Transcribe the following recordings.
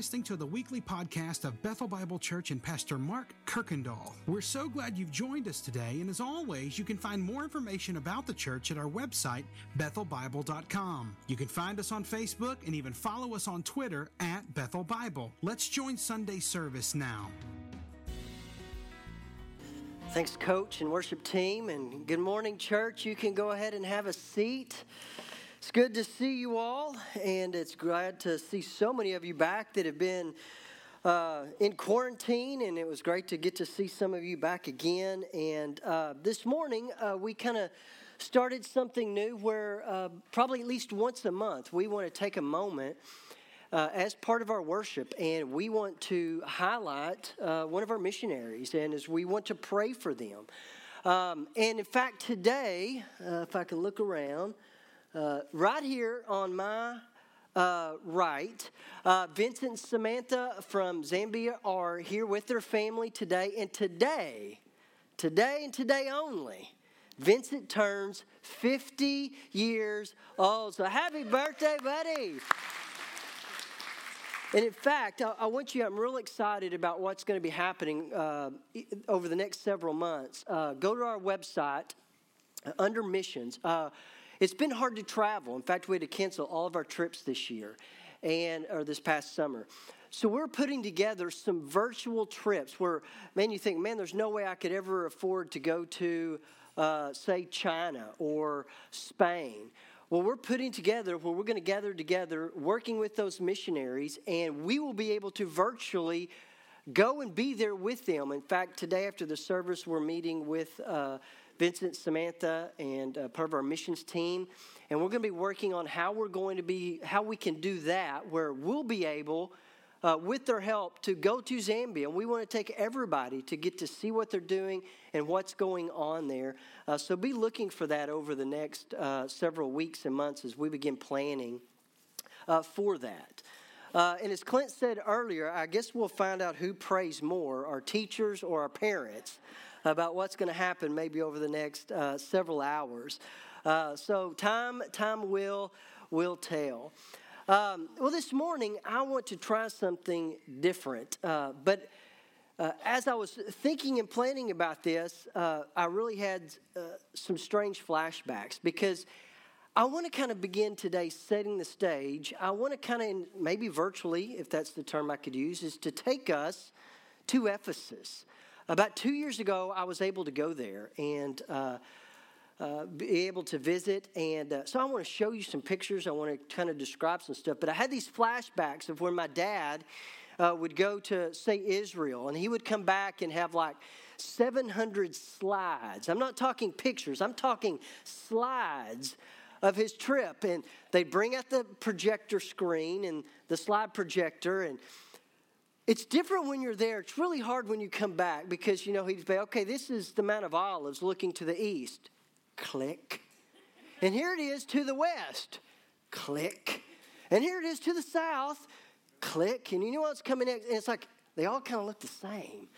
listening to the weekly podcast of Bethel Bible Church and Pastor Mark Kirkendall. We're so glad you've joined us today, and as always, you can find more information about the church at our website, bethelbible.com. You can find us on Facebook and even follow us on Twitter at Bethel Bible. Let's join Sunday service now. Thanks, Coach and worship team, and good morning, church. You can go ahead and have a seat. It's good to see you all, and it's glad to see so many of you back that have been in quarantine, and it was great to get to see some of you back again. And this morning, we kind of started something new where probably at least once a month, we want to take a moment as part of our worship, and we want to highlight one of our missionaries, and as we want to pray for them. And in fact, today, if I can look around, right here on my right, Vincent and Samantha from Zambia are here with their family today, and today and today only, Vincent turns 50 years old. So happy birthday, buddy. And in fact, I'm real excited about what's going to be happening over the next several months. Go to our website under missions. It's been hard to travel. In fact, we had to cancel all of our trips this past summer. So we're putting together some virtual trips where, man, you think, man, there's no way I could ever afford to go to, say, China or Spain. Well, we're putting together where we're going to gather together, working with those missionaries, and we will be able to virtually go and be there with them. In fact, today after the service, we're meeting with Vincent, Samantha, and part of our missions team, and we're going to be working on how we can do that, where we'll be able, with their help, to go to Zambia. And we want to take everybody to get to see what they're doing and what's going on there. So be looking for that over the next several weeks and months as we begin planning for that. And as Clint said earlier, I guess we'll find out who prays more, our teachers or our parents, about what's going to happen maybe over the next several hours. So time will tell. Well, this morning, I want to try something different. But as I was thinking and planning about this, I really had some strange flashbacks, because I want to kind of begin today setting the stage. I want to kind of, maybe virtually, if that's the term I could use, is to take us to Ephesus. About 2 years ago, I was able to go there and be able to visit. And so I want to show you some pictures. I want to kind of describe some stuff. But I had these flashbacks of when my dad would go to, say, Israel. And he would come back and have like 700 slides. I'm not talking pictures. I'm talking slides of his trip. And they'd bring out the projector screen and the slide projector, and it's different when you're there. It's really hard when you come back because, you know, he'd say, okay, this is the Mount of Olives looking to the east. Click. And here it is to the west. Click. And here it is to the south. Click. And you know what's coming next? And it's like they all kind of look the same.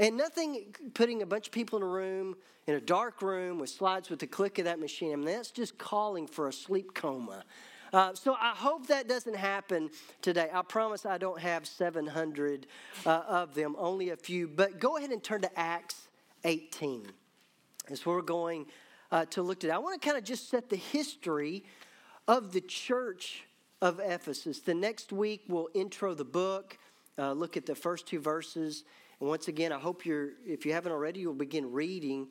And nothing putting a bunch of people in a room, in a dark room with slides with the click of that machine. I mean, that's just calling for a sleep coma. So I hope that doesn't happen today. I promise I don't have 700 of them, only a few. But go ahead and turn to Acts 18. That's where we're going to look today. I want to kind of just set the history of the church of Ephesus. The next week we'll intro the book, look at the first two verses. And once again, I hope if you haven't already, you'll begin reading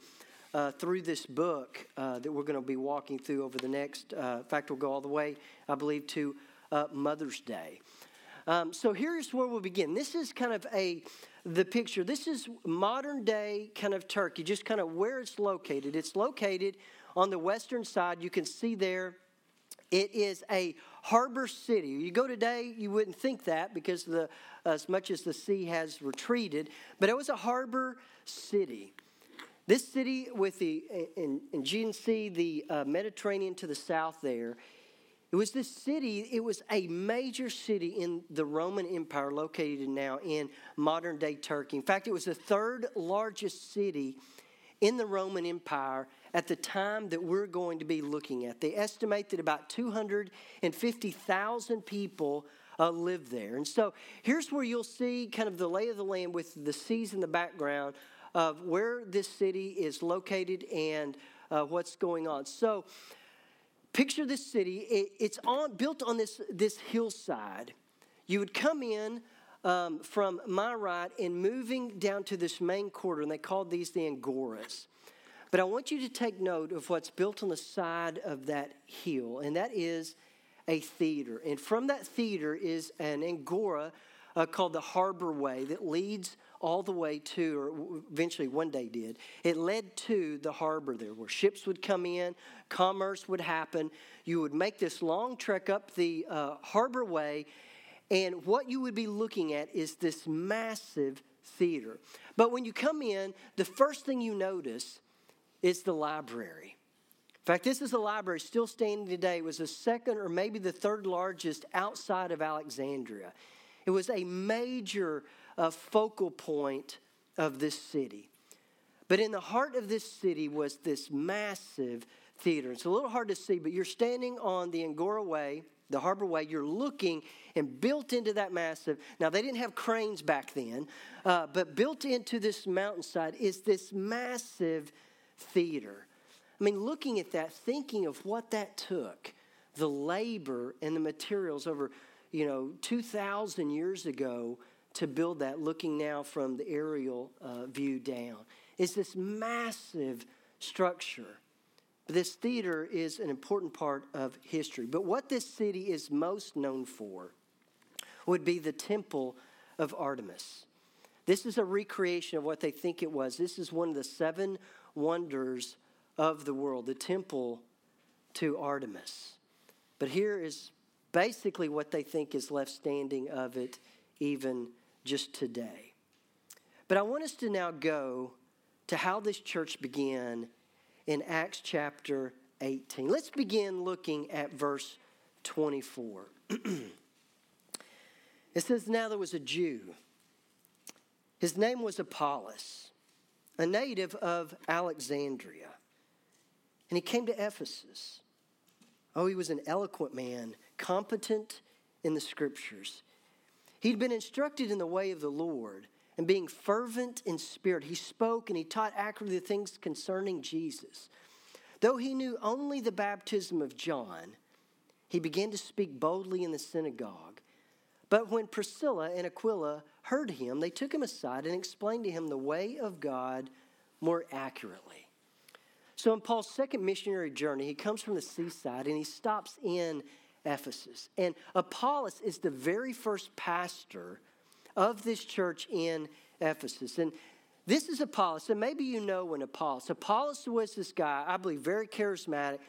through this book that we're going to be walking through over the next, in fact, we'll go all the way, I believe, to Mother's Day. So here's where we'll begin. This is kind of the picture. This is modern day kind of Turkey, just kind of where it's located. It's located on the western side. You can see there, it is a harbor city. You go today, you wouldn't think that because as much as the sea has retreated, but it was a harbor city. This city, and you can see the Mediterranean to the south there, it was a major city in the Roman Empire located now in modern-day Turkey. In fact, it was the third largest city in the Roman Empire at the time that we're going to be looking at. They estimate that about 250,000 people live there. And so here's where you'll see kind of the lay of the land with the seas in the background of where this city is located and what's going on. So picture this city. It's built on this hillside. You would come in from my right and moving down to this main quarter, and they called these the Angoras. But I want you to take note of what's built on the side of that hill, and that is a theater. And from that theater is an Angora called the Harbor Way that leads all the way to, or eventually one day did, it led to the harbor there where ships would come in, commerce would happen. You would make this long trek up the Harbor Way, and what you would be looking at is this massive theater. But when you come in, the first thing you notice is the library. In fact, this is a library still standing today. It was the second or maybe the third largest outside of Alexandria. It was a major focal point of this city. But in the heart of this city was this massive theater. It's a little hard to see, but you're standing on the Angora Way, the Harbor Way. You're looking, and built into that massive, now they didn't have cranes back then, but built into this mountainside is this massive theater. I mean, looking at that, thinking of what that took, the labor and the materials over, 2,000 years ago to build that, looking now from the aerial view down, is this massive structure. This theater is an important part of history. But what this city is most known for would be the Temple of Artemis. This is a recreation of what they think it was. This is one of the seven wonders of the world, the Temple to Artemis. But here is basically what they think is left standing of it even just today. But I want us to now go to how this church began in Acts chapter 18. Let's begin looking at verse 24. It says, "Now there was a Jew. His name was Apollos, a native of Alexandria. And he came to Ephesus. He was an eloquent man, competent in the scriptures. He'd been instructed in the way of the Lord, and being fervent in spirit, he spoke and he taught accurately the things concerning Jesus. Though he knew only the baptism of John, he began to speak boldly in the synagogue. But when Priscilla and Aquila heard him, they took him aside and explained to him the way of God more accurately." So in Paul's second missionary journey, he comes from the seaside and he stops in Ephesus. And Apollos is the very first pastor of this church in Ephesus. And this is Apollos, and maybe you know when Apollos. Apollos was this guy, I believe, very charismatic.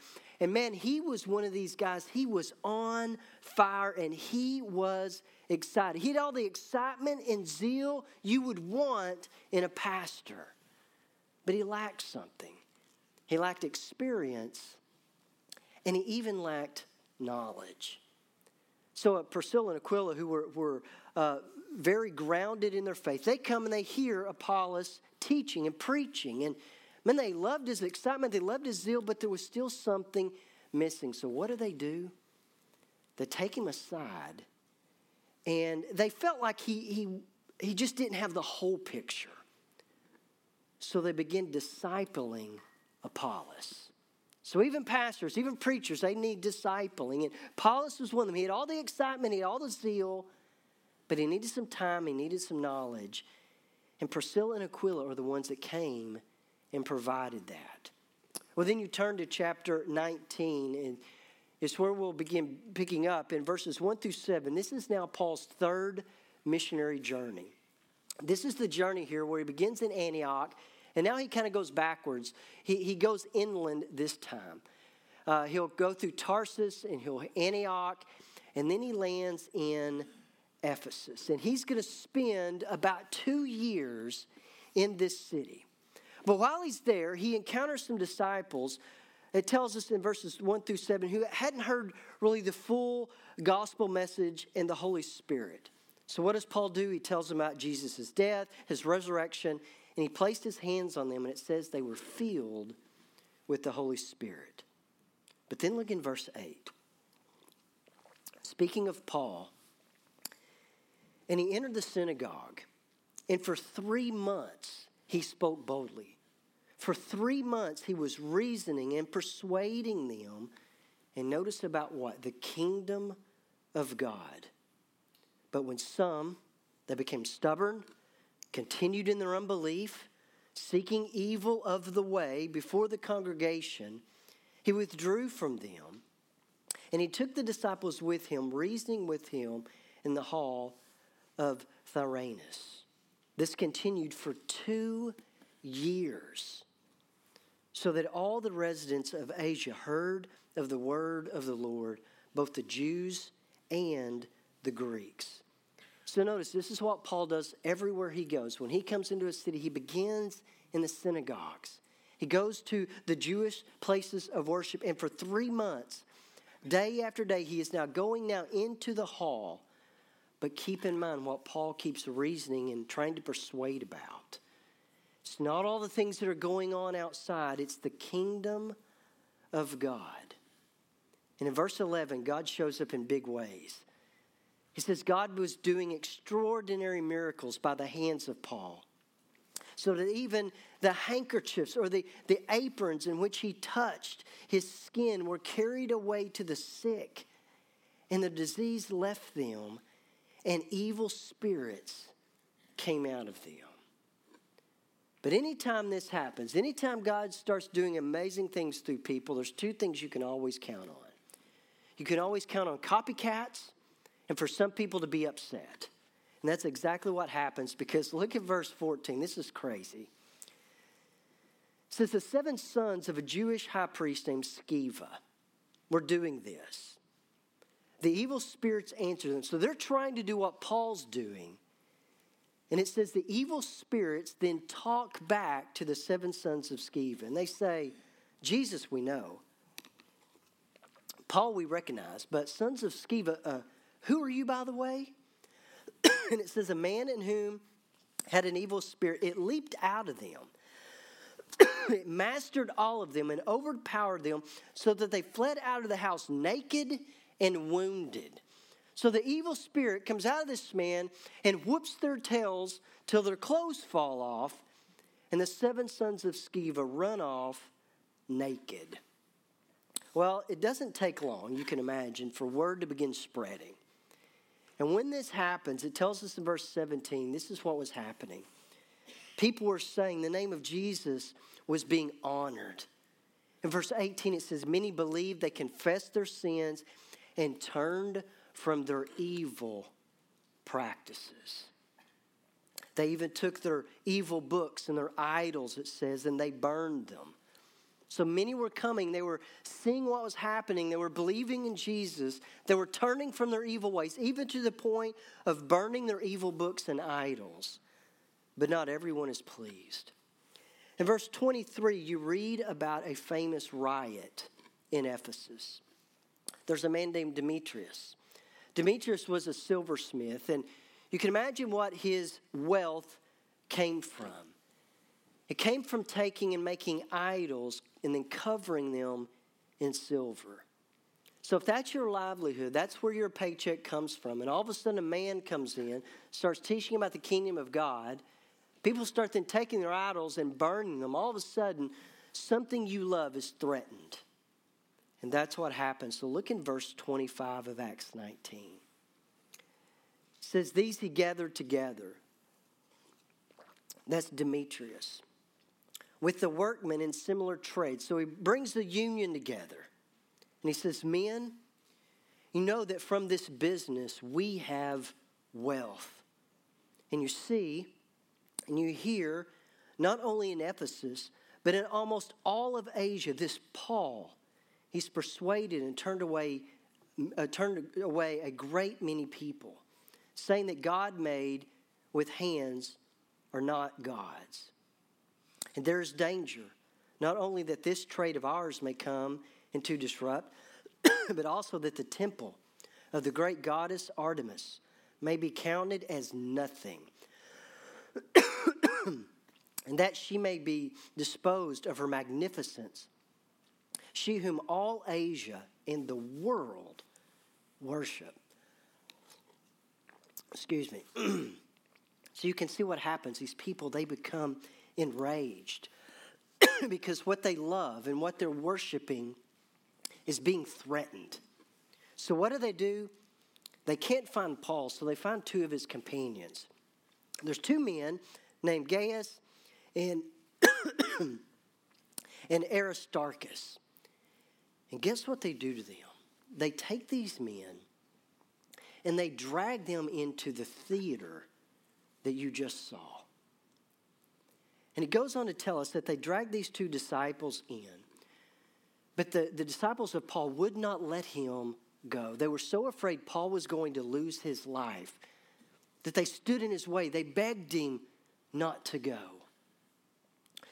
And man, he was one of these guys. He was on fire and he was excited. He had all the excitement and zeal you would want in a pastor. But he lacked something. He lacked experience, and he even lacked knowledge. So Priscilla and Aquila, who were very grounded in their faith, they come and they hear Apollos teaching and preaching. And man, they loved his excitement, they loved his zeal, but there was still something missing. So what do? They take him aside, and they felt like he just didn't have the whole picture. So they begin discipling Apollos. So even pastors, even preachers, they need discipling. And Apollos was one of them. He had all the excitement, he had all the zeal, but he needed some time, he needed some knowledge. And Priscilla and Aquila are the ones that came and provided that. Well, then you turn to chapter 19, and it's where we'll begin picking up in verses 1 through 7. This is now Paul's third missionary journey. This is the journey here where he begins in Antioch, and now he kind of goes backwards. He goes inland this time. He'll go through Tarsus, and he'll Antioch, and then he lands in Ephesus. And he's going to spend about 2 years in this city. But while he's there, he encounters some disciples. It tells us in verses 1 through 7 who hadn't heard really the full gospel message and the Holy Spirit. So what does Paul do? He tells them about Jesus' death, his resurrection, and he placed his hands on them, and it says they were filled with the Holy Spirit. But then look in verse 8. Speaking of Paul, And he entered the synagogue, and for 3 months he spoke boldly. For 3 months he was reasoning and persuading them. And notice about what? The kingdom of God. But when some, they became stubborn, continued in their unbelief, seeking evil of the way before the congregation, he withdrew from them. And he took the disciples with him, reasoning with him in the hall of Tyrannus. This continued for 2 years, so that all the residents of Asia heard of the word of the Lord, both the Jews and the Greeks. So notice, this is what Paul does everywhere he goes. When he comes into a city, he begins in the synagogues. He goes to the Jewish places of worship, and for 3 months, day after day, he is now going into the hall. But keep in mind what Paul keeps reasoning and trying to persuade about. It's not all the things that are going on outside. It's the kingdom of God. And in verse 11, God shows up in big ways. He says God was doing extraordinary miracles by the hands of Paul, so that even the handkerchiefs or the aprons in which he touched his skin were carried away to the sick, and the disease left them, and evil spirits came out of them. But anytime this happens, anytime God starts doing amazing things through people, there's two things you can always count on. You can always count on copycats and for some people to be upset. And that's exactly what happens, because look at verse 14. This is crazy. It says the 7 sons of a Jewish high priest named Sceva were doing this. The evil spirits answered them. So they're trying to do what Paul's doing. And it says the evil spirits then talk back to the 7 sons of Sceva. And they say, Jesus we know, Paul we recognize, but sons of Sceva, who are you, by the way? And it says, a man in whom had an evil spirit, it leaped out of them. It mastered all of them and overpowered them, so that they fled out of the house naked and wounded. So the evil spirit comes out of this man and whoops their tails till their clothes fall off, and the 7 sons of Sceva run off naked. Well, it doesn't take long, you can imagine, for word to begin spreading. And when this happens, it tells us in verse 17, this is what was happening. People were saying the name of Jesus was being honored. In verse 18, it says, many believed, they confessed their sins and turned from their evil practices. They even took their evil books and their idols, it says, and they burned them. So many were coming. They were seeing what was happening. They were believing in Jesus. They were turning from their evil ways, even to the point of burning their evil books and idols. But not everyone is pleased. In verse 23, you read about a famous riot in Ephesus. There's a man named Demetrius. Demetrius was a silversmith, and you can imagine what his wealth came from. It came from taking and making idols and then covering them in silver. So if that's your livelihood, that's where your paycheck comes from. And all of a sudden a man comes in, starts teaching about the kingdom of God. People start then taking their idols and burning them. All of a sudden, something you love is threatened. And that's what happens. So look in verse 25 of Acts 19. It says, these he gathered together. That's Demetrius. With the workmen in similar trades. So he brings the union together. And he says, men, you know that from this business we have wealth. And you see and you hear, not only in Ephesus, but in almost all of Asia, this Paul, he's persuaded and turned away a great many people, saying that God made with hands are not God's. And there is danger, not only that this trade of ours may come and to disrupt, but also that the temple of the great goddess Artemis may be counted as nothing, and that she may be disposed of her magnificence, she whom all Asia and the world worship. Excuse me. So you can see what happens. These people, they become enraged because what they love and what they're worshiping is being threatened. So what do? They can't find Paul, so they find two of his companions. There's two men named Gaius and Aristarchus. And guess what they do to them? They take these men and they drag them into the theater that you just saw. And it goes on to tell us that they dragged these two disciples in. But the disciples of Paul would not let him go. They were so afraid Paul was going to lose his life that they stood in his way. They begged him not to go.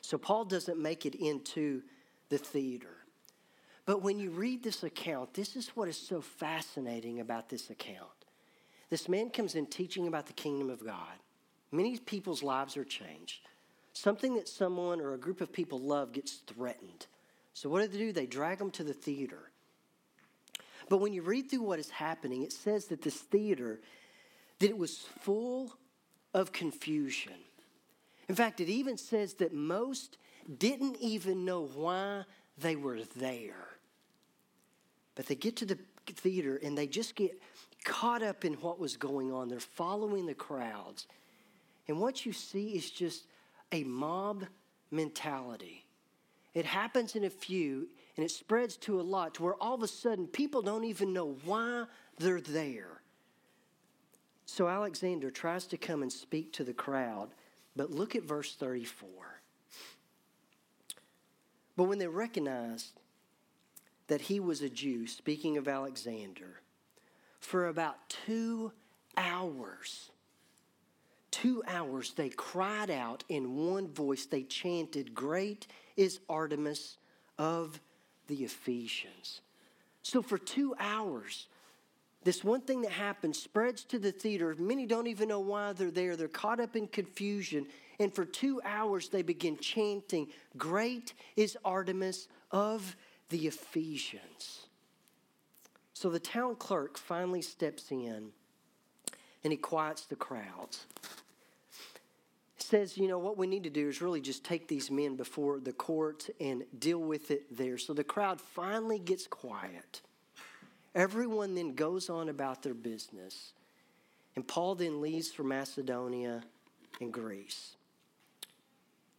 So Paul doesn't make it into the theater. But when you read this account, this is what is so fascinating about this account. This man comes in teaching about the kingdom of God. Many people's lives are changed. Something that someone or a group of people love gets threatened. So what do? They drag them to the theater. But when you read through what is happening, it says that this theater, that it was full of confusion. In fact, it even says that most didn't even know why they were there. But they get to the theater and they just get caught up in what was going on. They're following the crowds. And what you see is just a mob mentality. It happens in a few and it spreads to a lot, to where all of a sudden people don't even know why they're there. So Alexander tries to come and speak to the crowd, but look at verse 34. But when they recognized that he was a Jew, speaking of Alexander, for about 2 hours, 2 hours they cried out in one voice. They chanted, "Great is Artemis of the Ephesians." So for 2 hours, this one thing that happens spreads to the theater. Many don't even know why they're there. They're caught up in confusion. And for 2 hours, they begin chanting, "Great is Artemis of the Ephesians." So the town clerk finally steps in and he quiets the crowds. Says, you know, what we need to do is really just take these men before the court and deal with it there. So the crowd finally gets quiet. Everyone then goes on about their business. And Paul then leaves for Macedonia and Greece.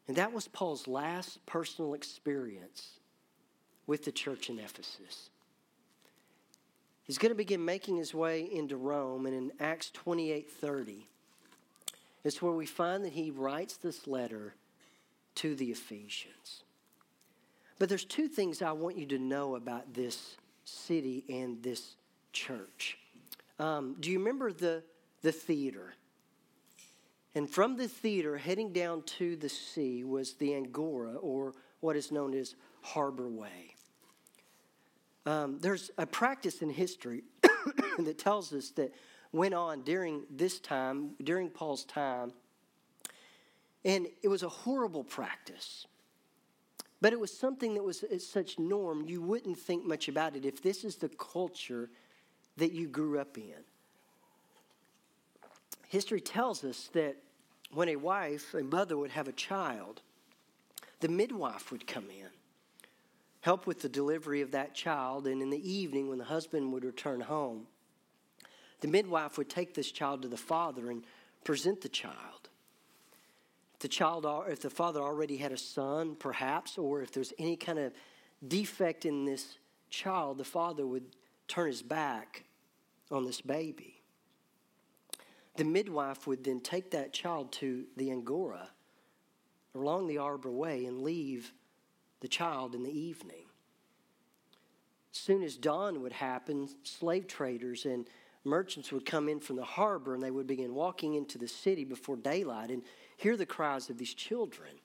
And that was Paul's last personal experience with the church in Ephesus. He's going to begin making his way into Rome, and in Acts 28:30, it's where we find that he writes this letter to the Ephesians. But there's two things I want you to know about this city and this church. Do you remember the theater? And from the theater, heading down to the sea, was the Angora, or what is known as Harbor Way. There's a practice in history that tells us that went on during this time, during Paul's time. And it was a horrible practice. But it was something that was at such norm, you wouldn't think much about it if this is the culture that you grew up in. History tells us that when a wife, a mother, would have a child, the midwife would come in, help with the delivery of that child, and in the evening when the husband would return home, the midwife would take this child to the father and present the child. If the father already had a son, perhaps, or if there's any kind of defect in this child, the father would turn his back on this baby. The midwife would then take that child to the Angora along the Arbor Way and leave the child in the evening. Soon as dawn would happen, slave traders and merchants would come in from the harbor, and they would begin walking into the city before daylight and hear the cries of these children.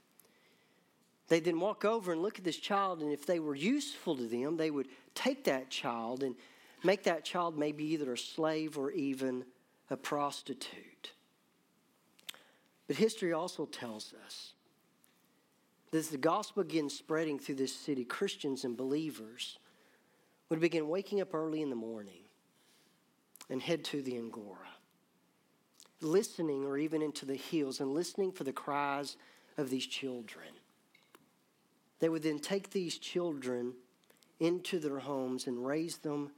They'd then walk over and look at this child, and if they were useful to them, they would take that child and make that child maybe either a slave or even a prostitute. But history also tells us that as the gospel began spreading through this city, Christians and believers would begin waking up early in the morning and head to the Angora. listening or even into the hills and listening for the cries of these children. They would then take these children into their homes and raise them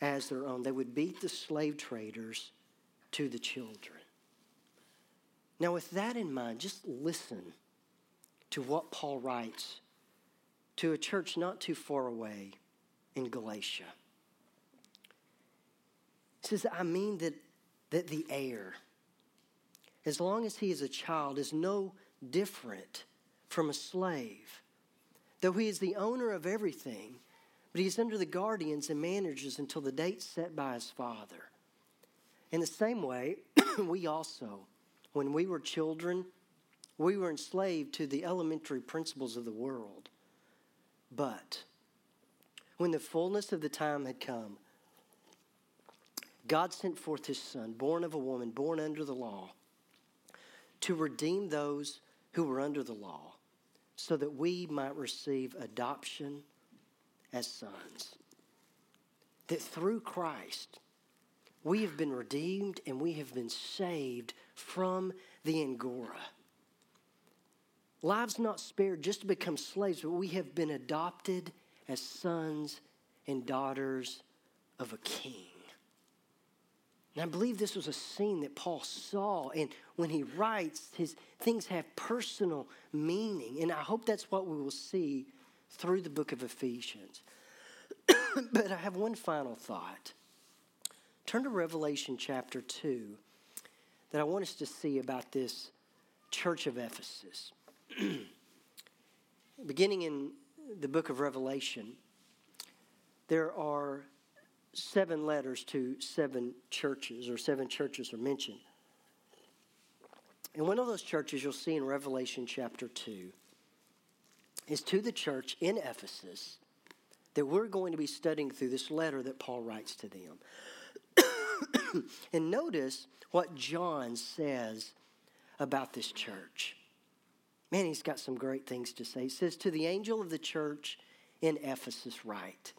as their own. They would beat the slave traders to the children. Now, with that in mind, just listen to what Paul writes to a church not too far away in Galatia. He says, I mean that the heir, as long as he is a child, is no different from a slave, though he is the owner of everything, but he is under the guardians and managers until the date set by his father. In the same way, we also, when we were children, we were enslaved to the elementary principles of the world. But when the fullness of the time had come, God sent forth his son, born of a woman, born under the law, to redeem those who were under the law, so that we might receive adoption as sons. That through Christ, we have been redeemed and we have been saved from the Angora. Lives not spared just to become slaves, but we have been adopted as sons and daughters of a king. And I believe this was a scene that Paul saw. And when he writes, his things have personal meaning. And I hope that's what we will see through the book of Ephesians. But I have one final thought. Turn to Revelation chapter 2 that I want us to see about this church of Ephesus. Beginning in the book of Revelation, there are 7 letters to 7 churches, or 7 churches are mentioned. And one of those churches you'll see in Revelation chapter 2 is to the church in Ephesus that we're going to be studying through this letter that Paul writes to them. And notice what John says about this church. Man, he's got some great things to say. He says, to the angel of the church in Ephesus write,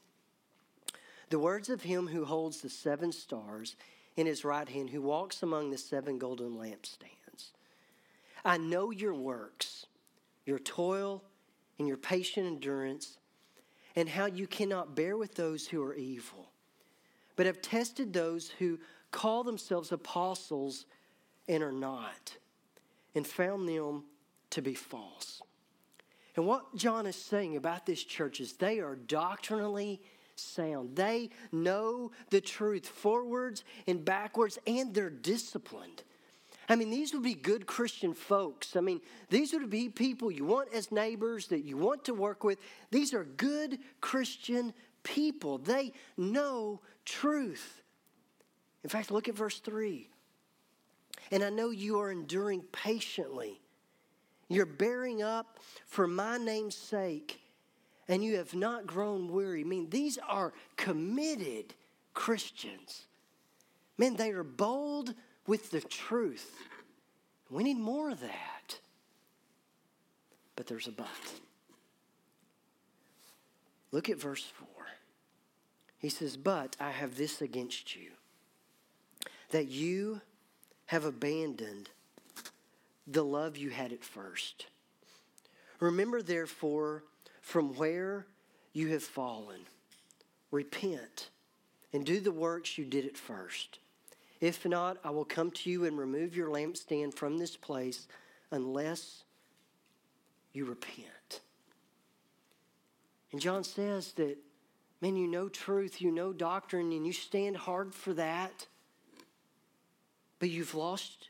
the words of him who holds the 7 stars in his right hand, who walks among the 7 golden lampstands. I know your works, your toil, and your patient endurance, and how you cannot bear with those who are evil, but have tested those who call themselves apostles and are not, and found them to be false. And what John is saying about this church is they are doctrinally sound. They know the truth forwards and backwards, and they're disciplined. I mean, these would be good Christian folks. I mean, these would be people you want as neighbors, that you want to work with. These are good Christian people. They know truth. In fact, look at verse 3. And I know you are enduring patiently. You're bearing up for my name's sake, and you have not grown weary. I mean, these are committed Christians. Man, they are bold with the truth. We need more of that. But there's a but. Look at verse 4. He says, but I have this against you, that you have abandoned the love you had at first. Remember, therefore, from where you have fallen. Repent and do the works you did at first. If not, I will come to you and remove your lampstand from this place unless you repent. And John says that, man, you know truth, you know doctrine, and you stand hard for that, but you've lost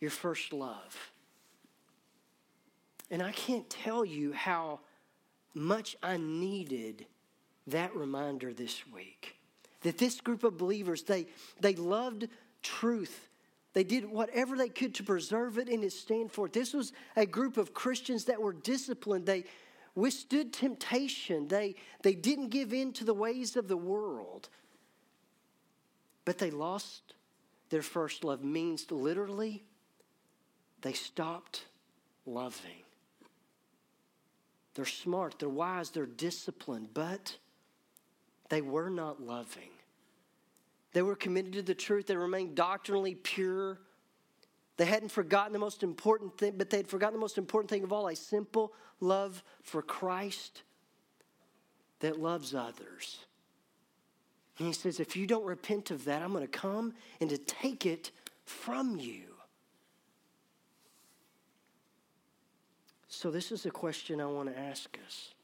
your first love. And I can't tell you how much I needed that reminder this week. That this group of believers, they loved truth. They did whatever they could to preserve it and to stand for it. This was a group of Christians that were disciplined. They withstood temptation. They didn't give in to the ways of the world. But they lost their first love. Means literally, they stopped loving. They're smart, they're wise, they're disciplined, but they were not loving. They were committed to the truth. They remained doctrinally pure They hadn't forgotten the most important thing, but they'd forgotten the most important thing of all, a simple love for Christ that loves others. And he says, if you don't repent of that, I'm going to come and to take it from you. So this is a question I want to ask us.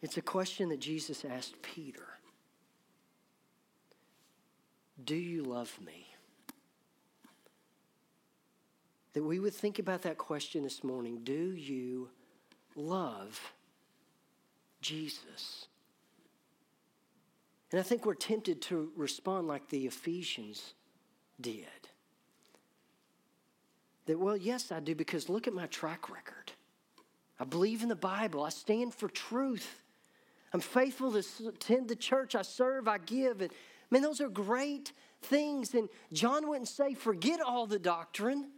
It's a question that Jesus asked Peter. Do you love me? That we would think about that question this morning. Do you love Jesus? And I think we're tempted to respond like the Ephesians did. That, well, yes, I do, because look at my track record. I believe in the Bible. I stand for truth. I'm faithful to attend the church. I serve, I give. And man, those are great things. And John wouldn't say, forget all the doctrine.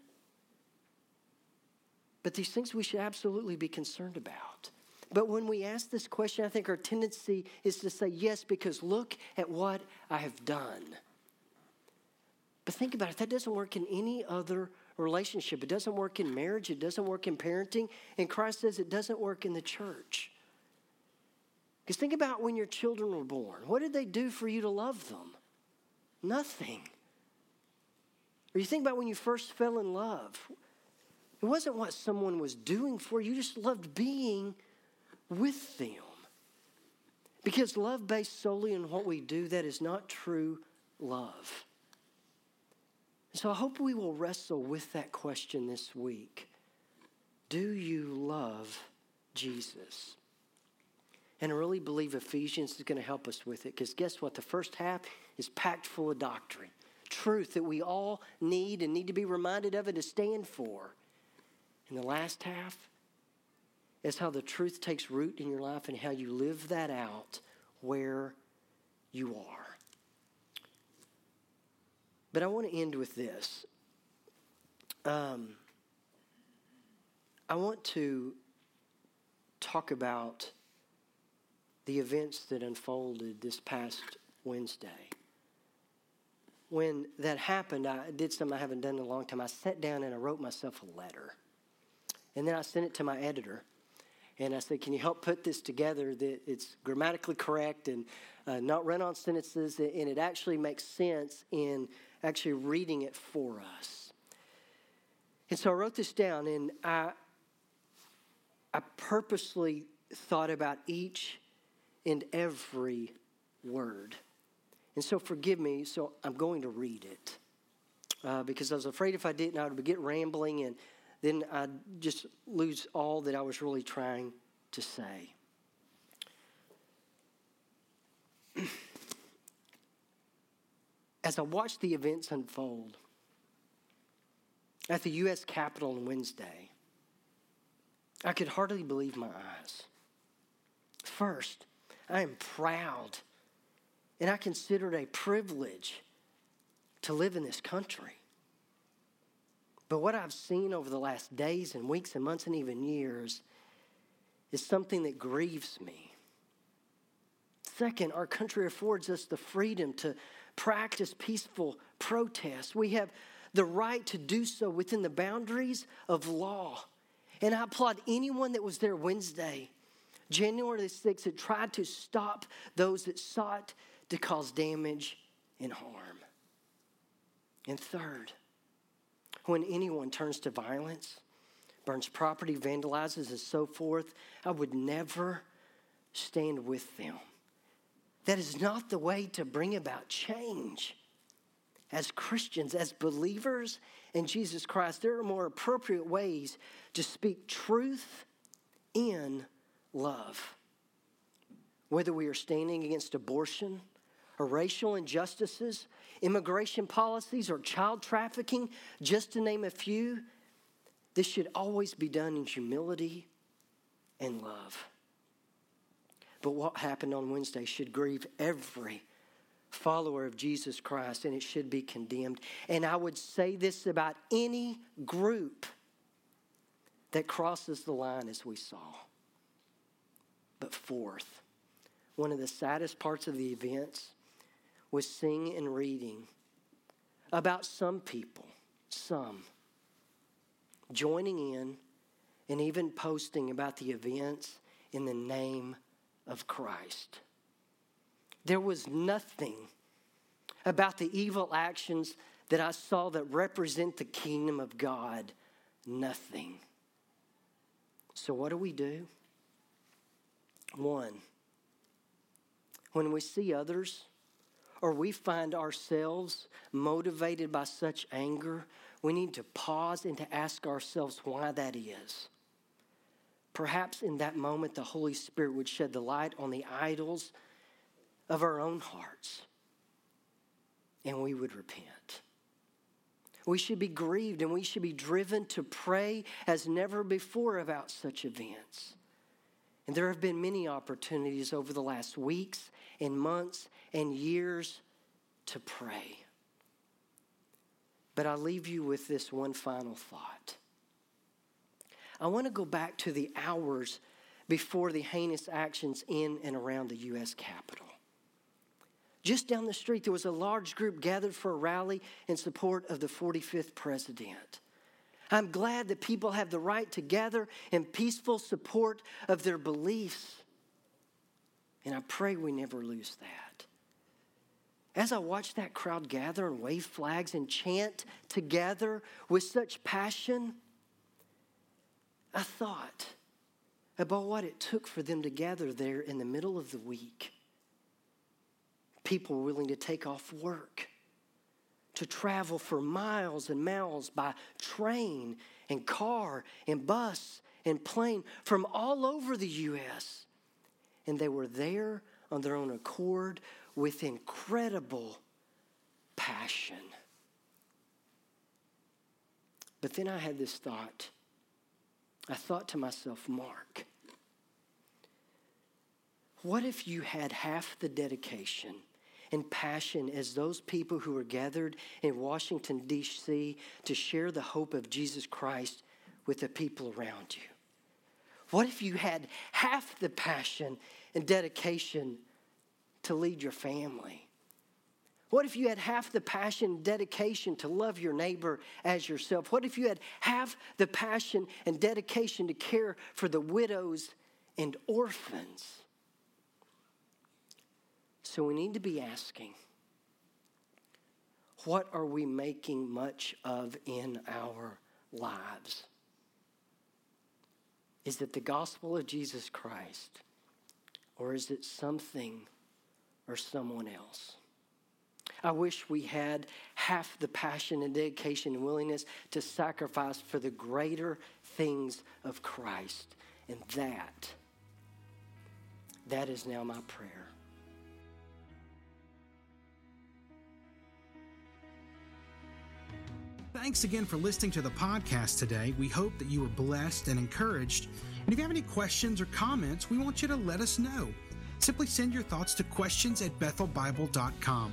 But these things we should absolutely be concerned about. But when we ask this question, I think our tendency is to say, yes, because look at what I have done. But think about it. That doesn't work in any other relationship. It doesn't work in marriage. It doesn't work in parenting. And Christ says it doesn't work in the church. Because think about when your children were born. What did they do for you to love them? Nothing. Or you think about when you first fell in love. It wasn't what someone was doing for you. You just loved being with them. Because love based solely on what we do, that is not true love. So I hope we will wrestle with that question this week. Do you love Jesus? And I really believe Ephesians is going to help us with it. Because guess what? The first half is packed full of doctrine. Truth that we all need and need to be reminded of and to stand for. And the last half is how the truth takes root in your life and how you live that out where you are. But I want to end with this. I want to talk about the events that unfolded this past Wednesday. When that happened, I did something I haven't done in a long time. I sat down and I wrote myself a letter. And then I sent it to my editor. And I said, can you help put this together that it's grammatically correct and not run-on sentences, and it actually makes sense in actually reading it for us. And so I wrote this down, and I purposely thought about each and every word. And so forgive me, so I'm going to read it. Because I was afraid if I didn't, I would get rambling and then I'd just lose all that I was really trying to say. As I watched the events unfold at the U.S. Capitol on Wednesday, I could hardly believe my eyes. First, I am proud, and I consider it a privilege to live in this country. But what I've seen over the last days and weeks and months and even years is something that grieves me. Second, our country affords us the freedom to practice peaceful protest. We have the right to do so within the boundaries of law. And I applaud anyone that was there Wednesday, January the 6th, that tried to stop those that sought to cause damage and harm. And third, when anyone turns to violence, burns property, vandalizes, and so forth, I would never stand with them. That is not the way to bring about change. As Christians, as believers in Jesus Christ, there are more appropriate ways to speak truth in love. Whether we are standing against abortion, or racial injustices, immigration policies, or child trafficking, just to name a few, this should always be done in humility and love. But what happened on Wednesday should grieve every follower of Jesus Christ, and it should be condemned. And I would say this about any group that crosses the line as we saw. But fourth, one of the saddest parts of the events was seeing and reading about some people, some joining in and even posting about the events in the name of Christ. There was nothing about the evil actions that I saw that represent the kingdom of God. Nothing. So what do? One, when we see others or we find ourselves motivated by such anger, we need to pause and to ask ourselves why that is. Perhaps in that moment, the Holy Spirit would shed the light on the idols of our own hearts, and we would repent. We should be grieved and we should be driven to pray as never before about such events. And there have been many opportunities over the last weeks and months and years to pray. But I leave you with this one final thought. I want to go back to the hours before the heinous actions in and around the U.S. Capitol. Just down the street, there was a large group gathered for a rally in support of the 45th president. I'm glad that people have the right to gather in peaceful support of their beliefs. And I pray we never lose that. As I watched that crowd gather and wave flags and chant together with such passion, I thought about what it took for them to gather there in the middle of the week. People willing to take off work, to travel for miles and miles by train and car and bus and plane from all over the U.S. And they were there on their own accord with incredible passion. But then I had this thought. I thought to myself, Mark, what if you had half the dedication and passion as those people who were gathered in Washington, D.C. to share the hope of Jesus Christ with the people around you? What if you had half the passion and dedication to lead your family? What if you had half the passion and dedication to love your neighbor as yourself? What if you had half the passion and dedication to care for the widows and orphans? So we need to be asking, what are we making much of in our lives? Is it the gospel of Jesus Christ, or is it something or someone else? I wish we had half the passion and dedication and willingness to sacrifice for the greater things of Christ. And that is now my prayer. Thanks again for listening to the podcast today. We hope that you were blessed and encouraged. And if you have any questions or comments, we want you to let us know. Simply send your thoughts to questions@bethelbible.com.